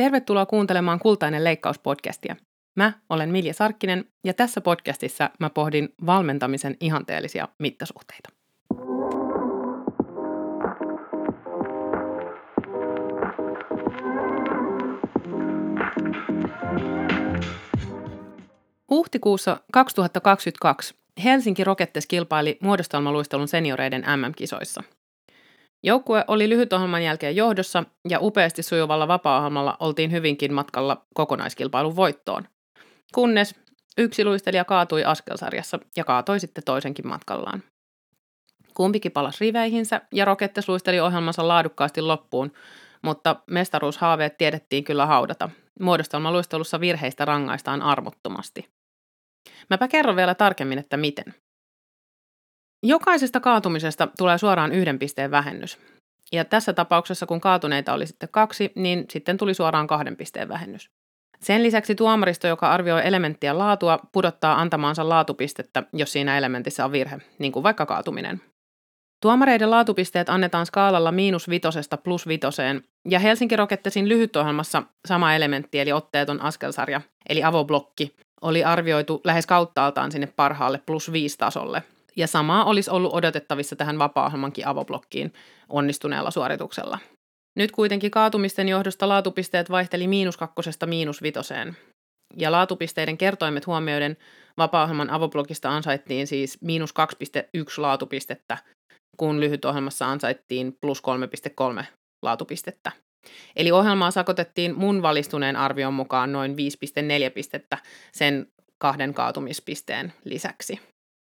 Tervetuloa kuuntelemaan Kultainen Leikkaus -podcastia. Mä olen Milja Sarkkinen ja tässä podcastissa mä pohdin valmentamisen ihanteellisia mittasuhteita. Huhtikuussa 2022 Helsinki Rockettes kilpaili muodostelmaluistelun senioreiden MM-kisoissa. Joukkue oli lyhytohjelman jälkeen johdossa ja upeasti sujuvalla vapaa-ohjelmalla oltiin hyvinkin matkalla kokonaiskilpailun voittoon, kunnes yksi luistelija kaatui askelsarjassa ja kaatoi sitten toisenkin matkallaan. Kumpikin palasi riveihinsä ja Rockettes luisteli ohjelmansa laadukkaasti loppuun, mutta mestaruushaaveet tiedettiin kyllä haudata. Muodostelmaluistelussa virheistä rangaistaan armottomasti. Mäpä kerron vielä tarkemmin, että miten. Jokaisesta kaatumisesta tulee suoraan 1 pisteen vähennys. Ja tässä tapauksessa, kun kaatuneita oli sitten 2, niin sitten tuli suoraan 2 pisteen vähennys. Sen lisäksi tuomaristo, joka arvioi elementtien laatua, pudottaa antamaansa laatupistettä, jos siinä elementissä on virhe, niin kuin vaikka kaatuminen. Tuomareiden laatupisteet annetaan skaalalla -5 + 5, ja Helsinki Rockettesin lyhytohjelmassa sama elementti eli otteeton askelsarja, eli avoblokki, oli arvioitu lähes kauttaaltaan sinne parhaalle +5 tasolle. Ja samaa olisi ollut odotettavissa tähän vapaa-ohjelmankin avoblokkiin onnistuneella suorituksella. Nyt kuitenkin kaatumisten johdosta laatupisteet vaihteli -2:sta -5:een. Ja laatupisteiden kertoimet huomioiden vapaa-ohjelman avoblokista ansaittiin siis -2,1 laatupistettä, kun lyhytohjelmassa ansaittiin +3,3 laatupistettä. Eli ohjelmaa sakotettiin mun valistuneen arvion mukaan noin 5,4 pistettä sen 2 kaatumispisteen lisäksi.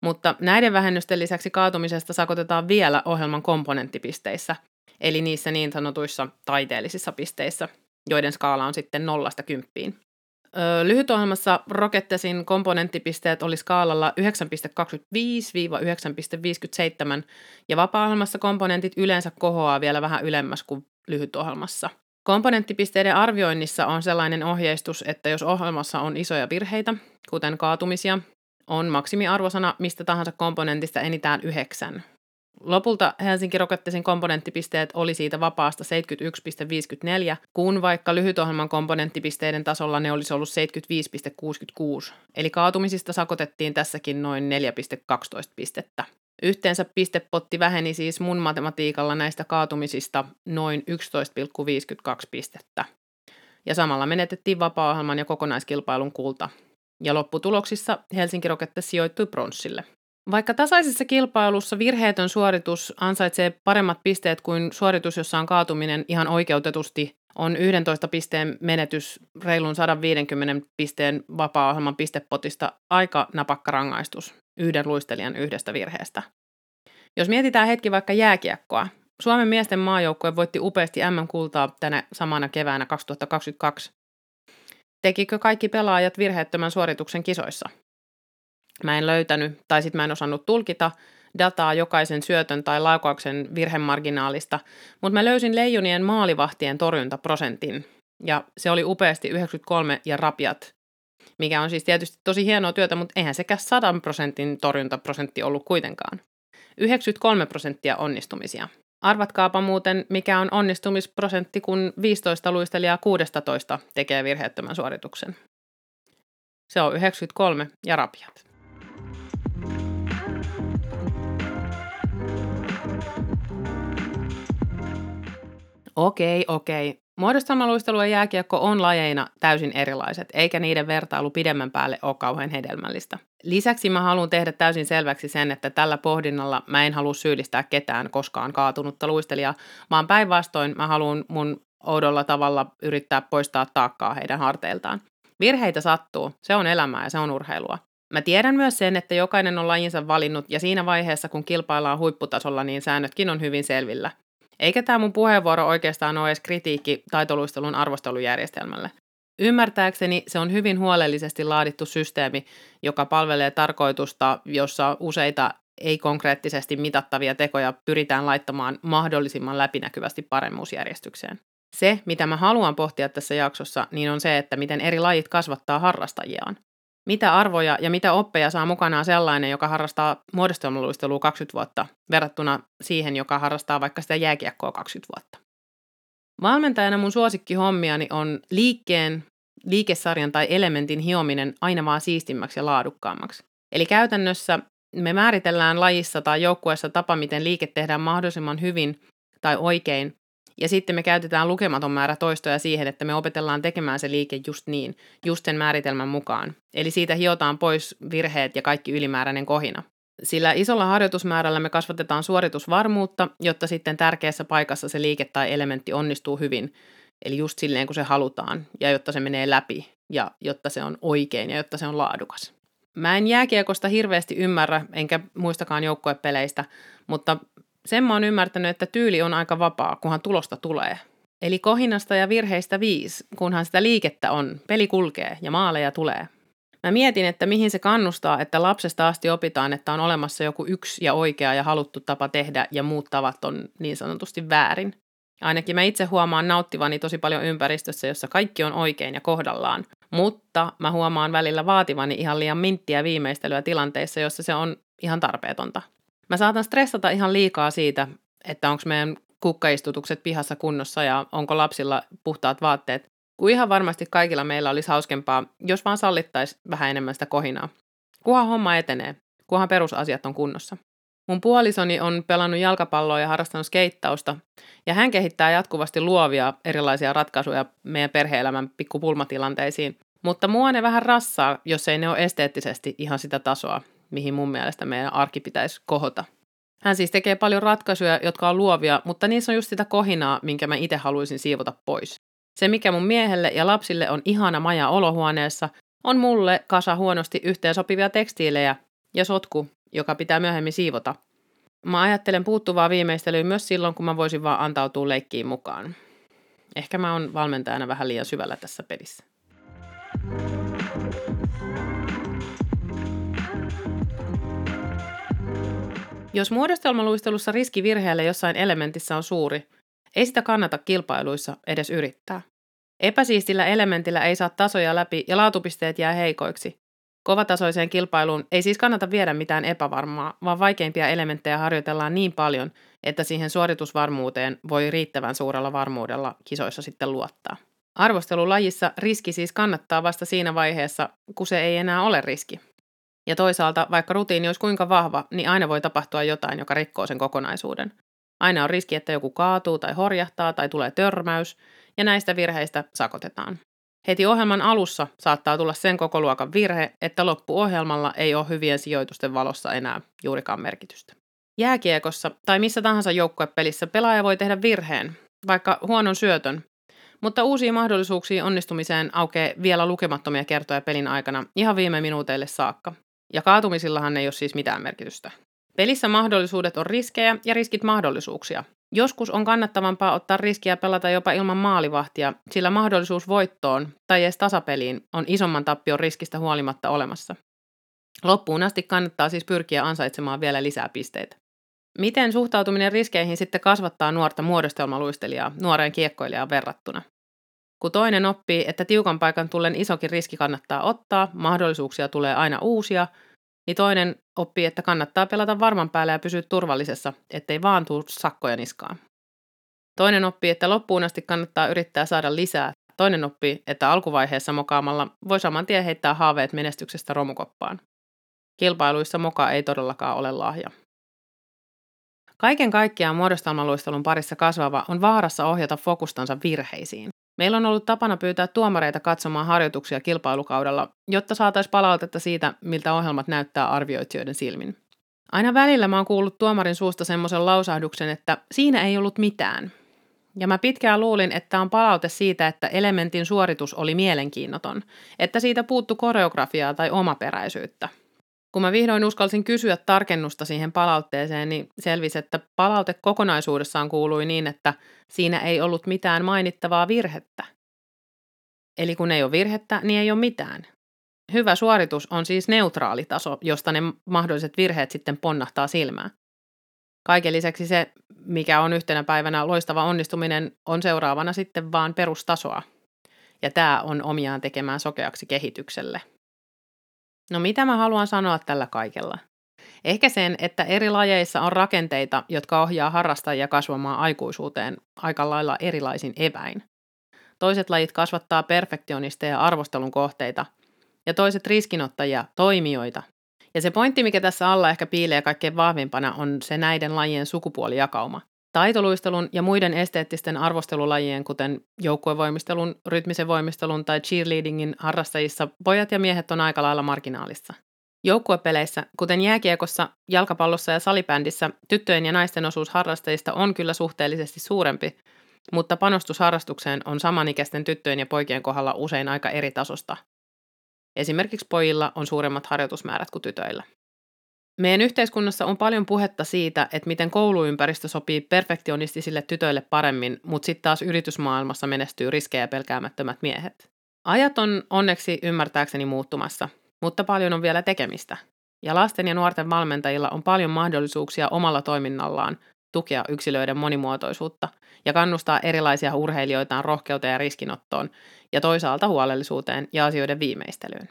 Mutta näiden vähennysten lisäksi kaatumisesta sakotetaan vielä ohjelman komponenttipisteissä, eli niissä niin sanotuissa taiteellisissa pisteissä, joiden skaala on sitten 0–10. Lyhytohjelmassa Rockettesin komponenttipisteet oli skaalalla 9,25–9,57, ja vapaa-ohjelmassa komponentit yleensä kohoaa vielä vähän ylemmäs kuin lyhytohjelmassa. Komponenttipisteiden arvioinnissa on sellainen ohjeistus, että jos ohjelmassa on isoja virheitä, kuten kaatumisia, on maksimiarvosana mistä tahansa komponentista enintään 9. Lopulta Helsinki Rockettesin komponenttipisteet oli siitä vapaasta 71,54, kun vaikka lyhytohjelman komponenttipisteiden tasolla ne olisi ollut 75,66, eli kaatumisista sakotettiin tässäkin noin 4,12 pistettä. Yhteensä pistepotti väheni siis mun matematiikalla näistä kaatumisista noin 11,52 pistettä. Ja samalla menetettiin vapaa-ohjelman ja kokonaiskilpailun kulta. Ja lopputuloksissa Helsinki Rockettes sijoittui pronssille. Vaikka tasaisessa kilpailussa virheetön suoritus ansaitsee paremmat pisteet kuin suoritus, jossa on kaatuminen ihan oikeutetusti, on 11 pisteen menetys reilun 150 pisteen vapaa-ohjelman pistepotista aika napakka rangaistus 1 luistelijan 1 virheestä. Jos mietitään hetki vaikka jääkiekkoa, Suomen miesten maajoukkue voitti upeasti MM-kultaa tänä samana keväänä 2022. Tekikö kaikki pelaajat virheettömän suorituksen kisoissa? Mä en löytänyt, tai sitten mä en osannut tulkita dataa jokaisen syötön tai laukauksen virhemarginaalista, mutta mä löysin leijonien maalivahtien torjuntaprosentin, ja se oli upeasti 93 ja rapiat, mikä on siis tietysti tosi hienoa työtä, mutta eihän sekään 100% torjuntaprosentti ollut kuitenkaan. 93% onnistumisia. Arvatkaapa muuten, mikä on onnistumisprosentti, kun 15 luistelijaa 16 tekee virheettömän suorituksen. Se on 93 ja rapiat. Okei. Muodostelmaluistelu ja jääkiekko on lajeina täysin erilaiset, eikä niiden vertailu pidemmän päälle ole kauhean hedelmällistä. Lisäksi mä haluan tehdä täysin selväksi sen, että tällä pohdinnalla mä en halua syyllistää ketään koskaan kaatunutta luistelijaa, vaan päinvastoin mä haluan mun oudolla tavalla yrittää poistaa taakkaa heidän harteiltaan. Virheitä sattuu, se on elämää ja se on urheilua. Mä tiedän myös sen, että jokainen on lajinsa valinnut ja siinä vaiheessa, kun kilpaillaan huipputasolla, niin säännötkin on hyvin selvillä. Eikä tämä mun puheenvuoro oikeastaan ole edes kritiikki taitoluistelun arvostelujärjestelmälle. Ymmärtääkseni se on hyvin huolellisesti laadittu systeemi, joka palvelee tarkoitusta, jossa useita ei-konkreettisesti mitattavia tekoja pyritään laittamaan mahdollisimman läpinäkyvästi paremmuusjärjestykseen. Se, mitä mä haluan pohtia tässä jaksossa, niin on se, että miten eri lajit kasvattaa harrastajiaan. Mitä arvoja ja mitä oppeja saa mukanaan sellainen, joka harrastaa muodostelmaluistelua 20 vuotta, verrattuna siihen, joka harrastaa vaikka sitä jääkiekkoa 20 vuotta. Valmentajana mun suosikkihommiani on liikesarjan tai elementin hiominen aina vaan siistimmäksi ja laadukkaammaksi. Eli käytännössä me määritellään lajissa tai joukkueessa tapa, miten liike tehdään mahdollisimman hyvin tai oikein, ja sitten me käytetään lukematon määrä toistoja siihen, että me opetellaan tekemään se liike just niin, just sen määritelmän mukaan. Eli siitä hiotaan pois virheet ja kaikki ylimääräinen kohina. Sillä isolla harjoitusmäärällä me kasvatetaan suoritusvarmuutta, jotta sitten tärkeässä paikassa se liike tai elementti onnistuu hyvin, eli just silleen, kun se halutaan, ja jotta se menee läpi, ja jotta se on oikein, ja jotta se on laadukas. Mä en jääkiekosta hirveästi ymmärrä, enkä muistakaan joukkuepeleistä, mutta sen mä oon ymmärtänyt, että tyyli on aika vapaa, kunhan tulosta tulee. Eli kohinasta ja virheistä 5, kunhan sitä liikettä on, peli kulkee ja maaleja tulee. Mä mietin, että mihin se kannustaa, että lapsesta asti opitaan, että on olemassa joku yksi ja oikea ja haluttu tapa tehdä ja muut tavat on niin sanotusti väärin. Ainakin mä itse huomaan nauttivani tosi paljon ympäristössä, jossa kaikki on oikein ja kohdallaan, mutta mä huomaan välillä vaativani ihan liian minttiä viimeistelyä tilanteissa, jossa se on ihan tarpeetonta. Mä saatan stressata ihan liikaa siitä, että onko meidän kukkaistutukset pihassa kunnossa ja onko lapsilla puhtaat vaatteet, kun ihan varmasti kaikilla meillä olisi hauskempaa, jos vaan sallittaisiin vähän enemmän sitä kohinaa. Kunhan homma etenee, kunhan perusasiat on kunnossa. Mun puolisoni on pelannut jalkapalloa ja harrastanut skeittausta, ja hän kehittää jatkuvasti luovia erilaisia ratkaisuja meidän perhe-elämän pikkupulmatilanteisiin, mutta mua ne vähän rassaa, jos ei ne ole esteettisesti ihan sitä tasoa, mihin mun mielestä meidän arki pitäisi kohota. Hän siis tekee paljon ratkaisuja, jotka on luovia, mutta niissä on just sitä kohinaa, minkä mä itse haluaisin siivota pois. Se, mikä mun miehelle ja lapsille on ihana maja olohuoneessa, on mulle kasa huonosti yhteensopivia tekstiilejä ja sotku, joka pitää myöhemmin siivota. Mä ajattelen puuttuvaa viimeistelyä myös silloin, kun mä voisin vaan antautua leikkiin mukaan. Ehkä mä oon valmentajana vähän liian syvällä tässä pelissä. Jos muodostelmaluistelussa riski virheelle jossain elementissä on suuri, ei sitä kannata kilpailuissa edes yrittää. Epäsiistillä elementillä ei saa tasoja läpi ja laatupisteet jää heikoiksi. Kovatasoiseen kilpailuun ei siis kannata viedä mitään epävarmaa, vaan vaikeimpia elementtejä harjoitellaan niin paljon, että siihen suoritusvarmuuteen voi riittävän suurella varmuudella kisoissa sitten luottaa. Arvostelulajissa riski siis kannattaa vasta siinä vaiheessa, kun se ei enää ole riski. Ja toisaalta, vaikka rutiini olisi kuinka vahva, niin aina voi tapahtua jotain, joka rikkoo sen kokonaisuuden. Aina on riski, että joku kaatuu tai horjahtaa tai tulee törmäys, ja näistä virheistä sakotetaan. Heti ohjelman alussa saattaa tulla sen kokoluokan virhe, että loppuohjelmalla ei ole hyvien sijoitusten valossa enää juurikaan merkitystä. Jääkiekossa tai missä tahansa joukkuepelissä pelaaja voi tehdä virheen, vaikka huonon syötön, mutta uusia mahdollisuuksia onnistumiseen aukeaa vielä lukemattomia kertoja pelin aikana ihan viime minuuteille saakka. Ja kaatumisillahan ei ole siis mitään merkitystä. Pelissä mahdollisuudet on riskejä ja riskit mahdollisuuksia. Joskus on kannattavampaa ottaa riskiä pelata jopa ilman maalivahtia, sillä mahdollisuus voittoon tai edes tasapeliin on isomman tappion riskistä huolimatta olemassa. Loppuun asti kannattaa siis pyrkiä ansaitsemaan vielä lisää pisteitä. Miten suhtautuminen riskeihin sitten kasvattaa nuorta muodostelmaluistelijaa nuoreen kiekkoilijaan verrattuna? Kun toinen oppii, että tiukan paikan tullen isokin riski kannattaa ottaa, mahdollisuuksia tulee aina uusia, niin toinen oppii, että kannattaa pelata varman päälle ja pysyä turvallisessa, ettei vaan tuu sakkoja niskaan. Toinen oppii, että loppuun asti kannattaa yrittää saada lisää. Toinen oppii, että alkuvaiheessa mokaamalla voi saman tien heittää haaveet menestyksestä romukoppaan. Kilpailuissa moka ei todellakaan ole lahja. Kaiken kaikkiaan muodostelmaluistelun parissa kasvava on vaarassa ohjata fokustansa virheisiin. Meillä on ollut tapana pyytää tuomareita katsomaan harjoituksia kilpailukaudella, jotta saataisiin palautetta siitä, miltä ohjelmat näyttää arvioitsijoiden silmin. Aina välillä mä oon kuullut tuomarin suusta semmoisen lausahduksen, että siinä ei ollut mitään. Ja mä pitkään luulin, että on palaute siitä, että elementin suoritus oli mielenkiinnoton, että siitä puuttu koreografiaa tai omaperäisyyttä. Kun mä vihdoin uskalsin kysyä tarkennusta siihen palautteeseen, niin selvisi, että palaute kokonaisuudessaan kuului niin, että siinä ei ollut mitään mainittavaa virhettä. Eli kun ei ole virhettä, niin ei ole mitään. Hyvä suoritus on siis neutraali taso, josta ne mahdolliset virheet sitten ponnahtaa silmään. Kaiken lisäksi se, mikä on yhtenä päivänä loistava onnistuminen, on seuraavana sitten vaan perustasoa. Ja tämä on omiaan tekemään sokeaksi kehitykselle. No mitä mä haluan sanoa tällä kaikella? Ehkä sen, että eri lajeissa on rakenteita, jotka ohjaa harrastajia kasvamaan aikuisuuteen aika lailla erilaisin eväin. Toiset lajit kasvattaa perfektionisteja ja arvostelun kohteita, ja toiset riskinottajia, toimijoita. Ja se pointti, mikä tässä alla ehkä piilee kaikkein vahvimpana, on se näiden lajien sukupuolijakauma. Taitoluistelun ja muiden esteettisten arvostelulajien, kuten joukkuevoimistelun, rytmisen voimistelun tai cheerleadingin harrastajissa, pojat ja miehet on aika lailla marginaalissa. Joukkuepeleissä, kuten jääkiekossa, jalkapallossa ja salibändissä, tyttöjen ja naisten osuus harrastajista on kyllä suhteellisesti suurempi, mutta panostus harrastukseen on samanikäisten tyttöjen ja poikien kohdalla usein aika eri tasosta. Esimerkiksi pojilla on suuremmat harjoitusmäärät kuin tytöillä. Meidän yhteiskunnassa on paljon puhetta siitä, että miten kouluympäristö sopii perfektionistisille tytöille paremmin, mutta sitten taas yritysmaailmassa menestyy riskejä pelkäämättömät miehet. Ajat on onneksi ymmärtääkseni muuttumassa, mutta paljon on vielä tekemistä. Ja lasten ja nuorten valmentajilla on paljon mahdollisuuksia omalla toiminnallaan tukea yksilöiden monimuotoisuutta ja kannustaa erilaisia urheilijoitaan rohkeuteen ja riskinottoon ja toisaalta huolellisuuteen ja asioiden viimeistelyyn.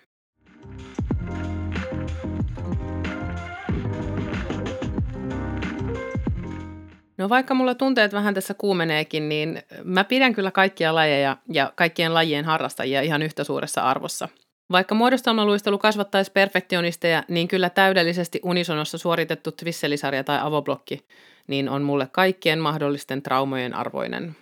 No vaikka mulla tunteet vähän tässä kuumeneekin, niin mä pidän kyllä kaikkia lajeja ja kaikkien lajien harrastajia ihan yhtä suuressa arvossa. Vaikka muodostelmaluistelu kasvattaisi perfektionisteja, niin kyllä täydellisesti unisonossa suoritettu twisselisarja tai avoblokki niin on mulle kaikkien mahdollisten traumojen arvoinen.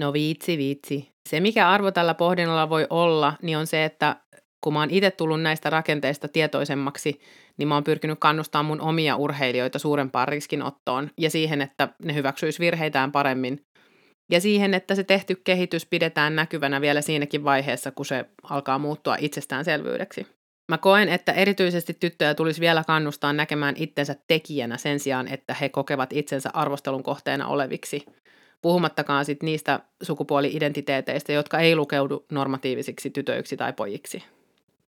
No viitsi. Se mikä arvo tällä pohdinnalla voi olla, niin on se, että kun mä oon itse tullut näistä rakenteista tietoisemmaksi, niin mä oon pyrkinyt kannustamaan mun omia urheilijoita suurempaan riskinottoon ja siihen, että ne hyväksyis virheitään paremmin. Ja siihen, että se tehty kehitys pidetään näkyvänä vielä siinäkin vaiheessa, kun se alkaa muuttua itsestäänselvyydeksi. Mä koen, että erityisesti tyttöjä tulisi vielä kannustaa näkemään itsensä tekijänä sen sijaan, että he kokevat itsensä arvostelun kohteena oleviksi. Puhumattakaan sit niistä sukupuoli-identiteeteistä, jotka ei lukeudu normatiivisiksi tytöiksi tai pojiksi.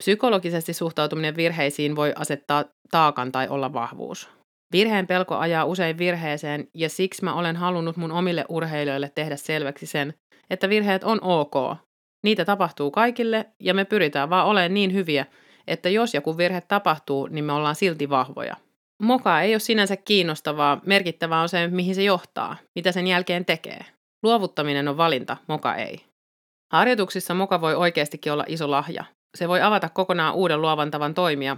Psykologisesti suhtautuminen virheisiin voi asettaa taakan tai olla vahvuus. Virheen pelko ajaa usein virheeseen ja siksi mä olen halunnut mun omille urheilijoille tehdä selväksi sen, että virheet on ok. Niitä tapahtuu kaikille ja me pyritään vaan olemaan niin hyviä, että jos joku virhe tapahtuu, niin me ollaan silti vahvoja. Moka ei ole sinänsä kiinnostavaa, merkittävää on se, mihin se johtaa, mitä sen jälkeen tekee. Luovuttaminen on valinta, moka ei. Harjoituksissa moka voi oikeastikin olla iso lahja. Se voi avata kokonaan uuden luovan tavan toimia,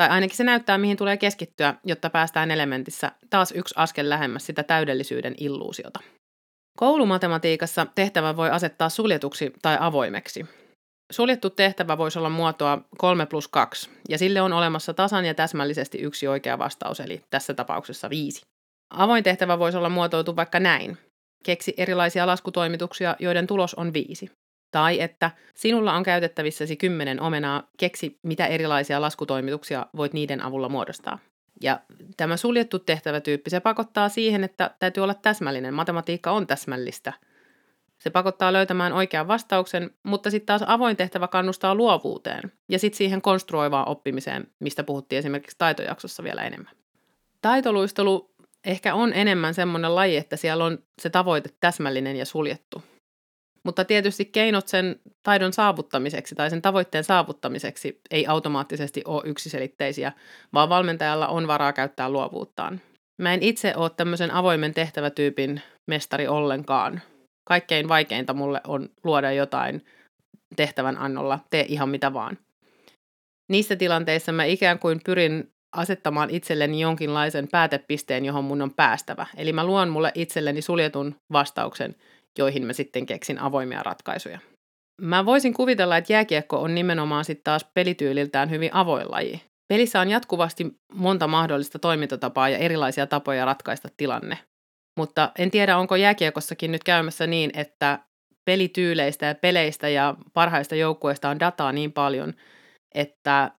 tai ainakin se näyttää, mihin tulee keskittyä, jotta päästään elementissä taas yksi askel lähemmäs sitä täydellisyyden illuusiota. Koulumatematiikassa tehtävä voi asettaa suljetuksi tai avoimeksi. Suljettu tehtävä voisi olla muotoa 3+2, ja sille on olemassa tasan ja täsmällisesti yksi oikea vastaus, eli tässä tapauksessa 5. Avoin tehtävä voisi olla muotoiltu vaikka näin. Keksi erilaisia laskutoimituksia, joiden tulos on 5. Tai että sinulla on käytettävissäsi 10 omenaa, keksi mitä erilaisia laskutoimituksia voit niiden avulla muodostaa. Ja tämä suljettu tehtävätyyppi, se pakottaa siihen, että täytyy olla täsmällinen, matematiikka on täsmällistä. Se pakottaa löytämään oikean vastauksen, mutta sitten taas avoin tehtävä kannustaa luovuuteen ja sitten siihen konstruoivaan oppimiseen, mistä puhuttiin esimerkiksi taitojaksossa vielä enemmän. Taitoluistelu ehkä on enemmän semmoinen laji, että siellä on se tavoite täsmällinen ja suljettu. Mutta tietysti keinot sen taidon saavuttamiseksi tai sen tavoitteen saavuttamiseksi ei automaattisesti ole yksiselitteisiä, vaan valmentajalla on varaa käyttää luovuuttaan. Mä en itse ole tämmöisen avoimen tehtävätyypin mestari ollenkaan. Kaikkein vaikeinta mulle on luoda jotain tehtävän annolla, tee ihan mitä vaan. Niissä tilanteissa mä ikään kuin pyrin asettamaan itselleni jonkinlaisen päätepisteen, johon mun on päästävä. Eli mä luon mulle itselleni suljetun vastauksen, joihin mä sitten keksin avoimia ratkaisuja. Mä voisin kuvitella, että jääkiekko on nimenomaan sitten taas pelityyliltään hyvin avoin laji. Pelissä on jatkuvasti monta mahdollista toimintatapaa ja erilaisia tapoja ratkaista tilanne. Mutta en tiedä, onko jääkiekossakin nyt käymässä niin, että pelityyleistä ja peleistä ja parhaista joukkueista on dataa niin paljon, että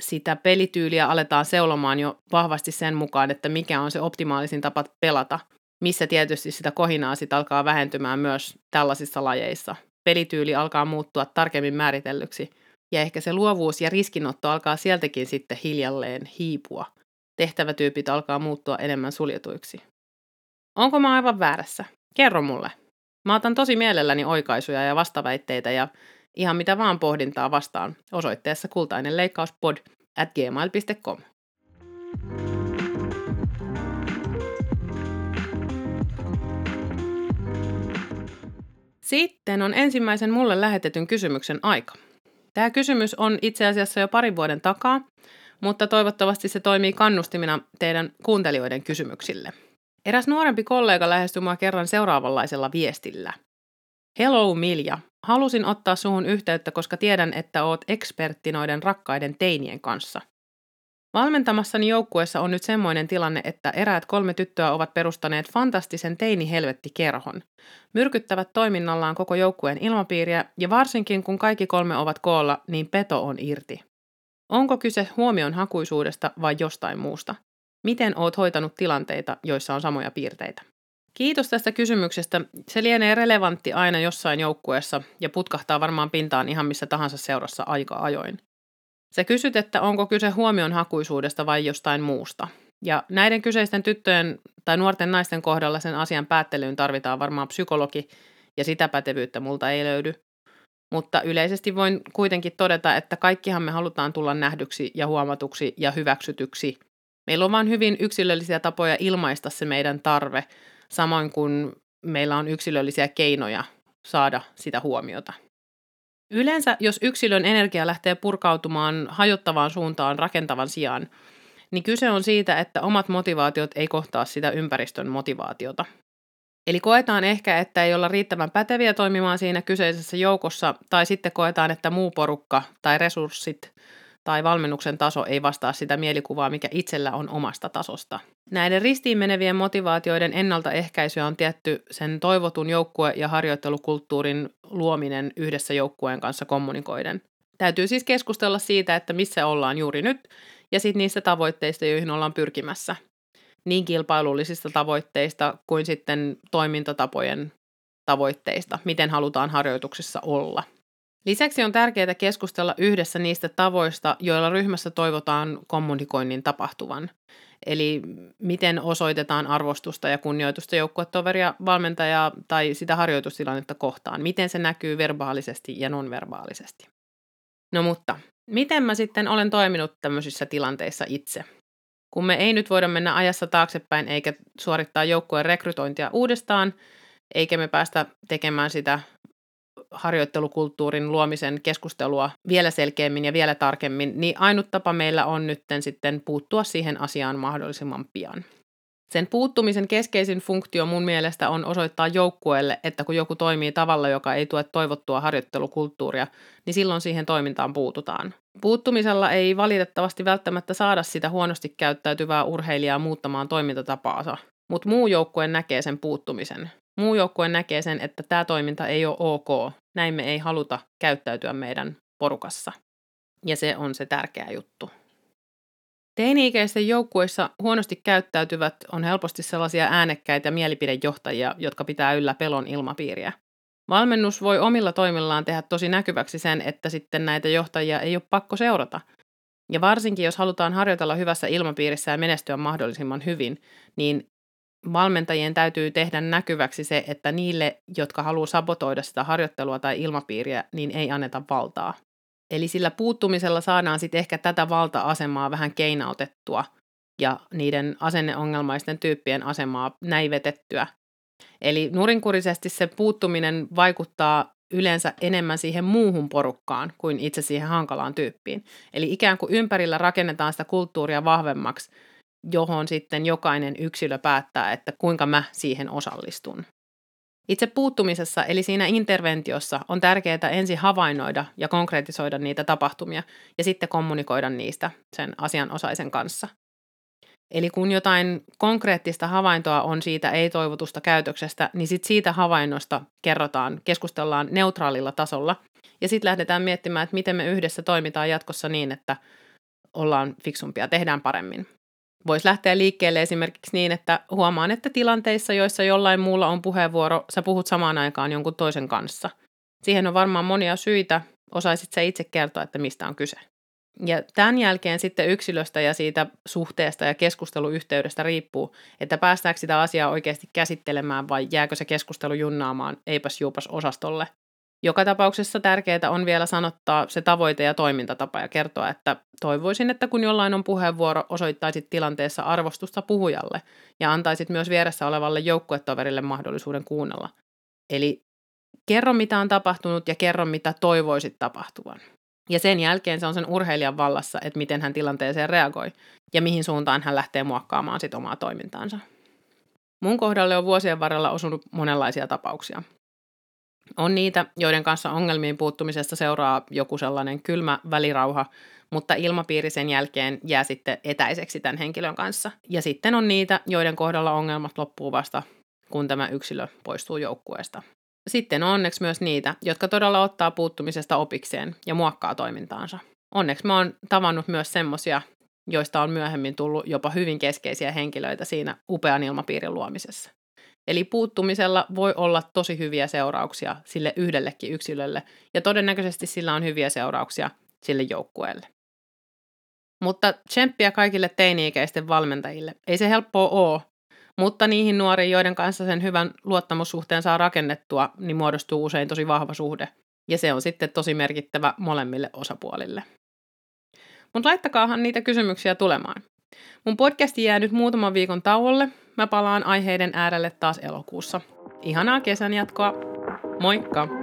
sitä pelityyliä aletaan seulomaan jo vahvasti sen mukaan, että mikä on se optimaalisin tapa pelata, missä tietysti sitä kohinaa sit alkaa vähentymään myös tällaisissa lajeissa. Pelityyli alkaa muuttua tarkemmin määritellyksi, ja ehkä se luovuus ja riskinotto alkaa sieltäkin sitten hiljalleen hiipua. Tehtävätyypit alkaa muuttua enemmän suljetuiksi. Onko mä aivan väärässä? Kerro mulle. Mä otan tosi mielelläni oikaisuja ja vastaväitteitä ja ihan mitä vaan pohdintaa vastaan osoitteessa kultainenleikkauspod@gmail.com. Sitten on ensimmäisen mulle lähetetyn kysymyksen aika. Tämä kysymys on itse asiassa jo 2 vuoden takaa, mutta toivottavasti se toimii kannustimina teidän kuuntelijoiden kysymyksille. Eräs nuorempi kollega lähestyi mua kerran seuraavanlaisella viestillä. Hello Milja, halusin ottaa suhun yhteyttä, koska tiedän, että oot ekspertti noiden rakkaiden teinien kanssa. Valmentamassani joukkueessa on nyt semmoinen tilanne, että eräät 3 tyttöä ovat perustaneet fantastisen teinihelvettikerhon. Myrkyttävät toiminnallaan koko joukkueen ilmapiiriä ja varsinkin kun kaikki 3 ovat koolla, niin peto on irti. Onko kyse huomionhakuisuudesta vai jostain muusta? Miten oot hoitanut tilanteita, joissa on samoja piirteitä? Kiitos tästä kysymyksestä. Se lienee relevantti aina jossain joukkueessa ja putkahtaa varmaan pintaan ihan missä tahansa seurassa aika ajoin. Sä kysyt, että onko kyse huomionhakuisuudesta vai jostain muusta. Ja näiden kyseisten tyttöjen tai nuorten naisten kohdalla sen asian päättelyyn tarvitaan varmaan psykologi, ja sitä pätevyyttä multa ei löydy. Mutta yleisesti voin kuitenkin todeta, että kaikkihan me halutaan tulla nähdyksi ja huomatuksi ja hyväksytyksi. Meillä on vain hyvin yksilöllisiä tapoja ilmaista se meidän tarve, samoin kuin meillä on yksilöllisiä keinoja saada sitä huomiota. Yleensä, jos yksilön energia lähtee purkautumaan hajottavaan suuntaan rakentavan sijaan, niin kyse on siitä, että omat motivaatiot ei kohtaa sitä ympäristön motivaatiota. Eli koetaan ehkä, että ei olla riittävän päteviä toimimaan siinä kyseisessä joukossa, tai sitten koetaan, että muu porukka tai resurssit tai valmennuksen taso ei vastaa sitä mielikuvaa, mikä itsellä on omasta tasosta. Näiden ristiin menevien motivaatioiden ennaltaehkäisyä on tietty sen toivotun joukkue- ja harjoittelukulttuurin luominen yhdessä joukkueen kanssa kommunikoiden. Täytyy siis keskustella siitä, että missä ollaan juuri nyt, ja sitten niistä tavoitteista, joihin ollaan pyrkimässä. Niin kilpailullisista tavoitteista kuin sitten toimintatapojen tavoitteista, miten halutaan harjoituksissa olla. Lisäksi on tärkeää keskustella yhdessä niistä tavoista, joilla ryhmässä toivotaan kommunikoinnin tapahtuvan. Eli miten osoitetaan arvostusta ja kunnioitusta joukkuetoveria, valmentajaa tai sitä harjoitustilannetta kohtaan. Miten se näkyy verbaalisesti ja nonverbaalisesti. No mutta, miten mä sitten olen toiminut tämmöisissä tilanteissa itse? Kun me ei nyt voida mennä ajassa taaksepäin eikä suorittaa joukkueen rekrytointia uudestaan, eikä me päästä tekemään sitä harjoittelukulttuurin luomisen keskustelua vielä selkeämmin ja vielä tarkemmin, niin ainut tapa meillä on nyt sitten puuttua siihen asiaan mahdollisimman pian. Sen puuttumisen keskeisin funktio mun mielestä on osoittaa joukkueelle, että kun joku toimii tavalla, joka ei tue toivottua harjoittelukulttuuria, niin silloin siihen toimintaan puututaan. Puuttumisella ei valitettavasti välttämättä saada sitä huonosti käyttäytyvää urheilijaa muuttamaan toimintatapaansa, mutta muu joukkue näkee sen puuttumisen. Muu joukkue näkee sen, että tämä toiminta ei ole ok, näin me ei haluta käyttäytyä meidän porukassa. Ja se on se tärkeä juttu. Teini-ikäisten joukkueissa huonosti käyttäytyvät on helposti sellaisia äänekkäitä mielipidejohtajia, jotka pitää yllä pelon ilmapiiriä. Valmennus voi omilla toimillaan tehdä tosi näkyväksi sen, että sitten näitä johtajia ei ole pakko seurata. Ja varsinkin, jos halutaan harjoitella hyvässä ilmapiirissä ja menestyä mahdollisimman hyvin, niin valmentajien täytyy tehdä näkyväksi se, että niille, jotka haluaa sabotoida sitä harjoittelua tai ilmapiiriä, niin ei anneta valtaa. Eli sillä puuttumisella saadaan sitten ehkä tätä valta-asemaa vähän keinautettua ja niiden asenneongelmaisten tyyppien asemaa näivetettyä. Eli nurinkurisesti se puuttuminen vaikuttaa yleensä enemmän siihen muuhun porukkaan kuin itse siihen hankalaan tyyppiin. Eli ikään kuin ympärillä rakennetaan sitä kulttuuria vahvemmaksi, johon sitten jokainen yksilö päättää, että kuinka mä siihen osallistun. Itse puuttumisessa, eli siinä interventiossa, on tärkeää ensin havainnoida ja konkretisoida niitä tapahtumia ja sitten kommunikoida niistä sen asianosaisen kanssa. Eli kun jotain konkreettista havaintoa on siitä ei-toivotusta käytöksestä, niin sitten siitä havainnosta kerrotaan, keskustellaan neutraalilla tasolla ja sitten lähdetään miettimään, että miten me yhdessä toimitaan jatkossa niin, että ollaan fiksumpia, tehdään paremmin. Voisi lähteä liikkeelle esimerkiksi niin, että huomaan, että tilanteissa, joissa jollain muulla on puheenvuoro, sä puhut samaan aikaan jonkun toisen kanssa. Siihen on varmaan monia syitä, osaisit sä itse kertoa, että mistä on kyse. Ja tämän jälkeen sitten yksilöstä ja siitä suhteesta ja keskusteluyhteydestä riippuu, että päästäänkö sitä asiaa oikeasti käsittelemään vai jääkö se keskustelu junnaamaan, eipäs juupas osastolle. Joka tapauksessa tärkeää on vielä sanottaa se tavoite ja toimintatapa ja kertoa, että toivoisin, että kun jollain on puheenvuoro, osoittaisit tilanteessa arvostusta puhujalle ja antaisit myös vieressä olevalle joukkuetoverille mahdollisuuden kuunnella. Eli kerro mitä on tapahtunut ja kerro mitä toivoisit tapahtuvan. Ja sen jälkeen se on sen urheilijan vallassa, että miten hän tilanteeseen reagoi ja mihin suuntaan hän lähtee muokkaamaan sit omaa toimintaansa. Mun kohdalle on vuosien varrella osunut monenlaisia tapauksia. On niitä, joiden kanssa ongelmiin puuttumisesta seuraa joku sellainen kylmä välirauha, mutta ilmapiiri sen jälkeen jää sitten etäiseksi tämän henkilön kanssa. Ja sitten on niitä, joiden kohdalla ongelmat loppuu vasta, kun tämä yksilö poistuu joukkueesta. Sitten on onneksi myös niitä, jotka todella ottaa puuttumisesta opikseen ja muokkaa toimintaansa. Onneksi mä oon tavannut myös semmosia, joista on myöhemmin tullut jopa hyvin keskeisiä henkilöitä siinä upean ilmapiirin luomisessa. Eli puuttumisella voi olla tosi hyviä seurauksia sille yhdellekin yksilölle, ja todennäköisesti sillä on hyviä seurauksia sille joukkueelle. Mutta tsemppiä kaikille teini-ikäisten valmentajille. Ei se helppoa ole, mutta niihin nuoriin, joiden kanssa sen hyvän luottamussuhteen saa rakennettua, niin muodostuu usein tosi vahva suhde, ja se on sitten tosi merkittävä molemmille osapuolille. Mutta laittakaahan niitä kysymyksiä tulemaan. Mun podcasti jää nyt muutaman viikon tauolle. Mä palaan aiheiden äärelle taas elokuussa. Ihanaa kesän jatkoa. Moikka!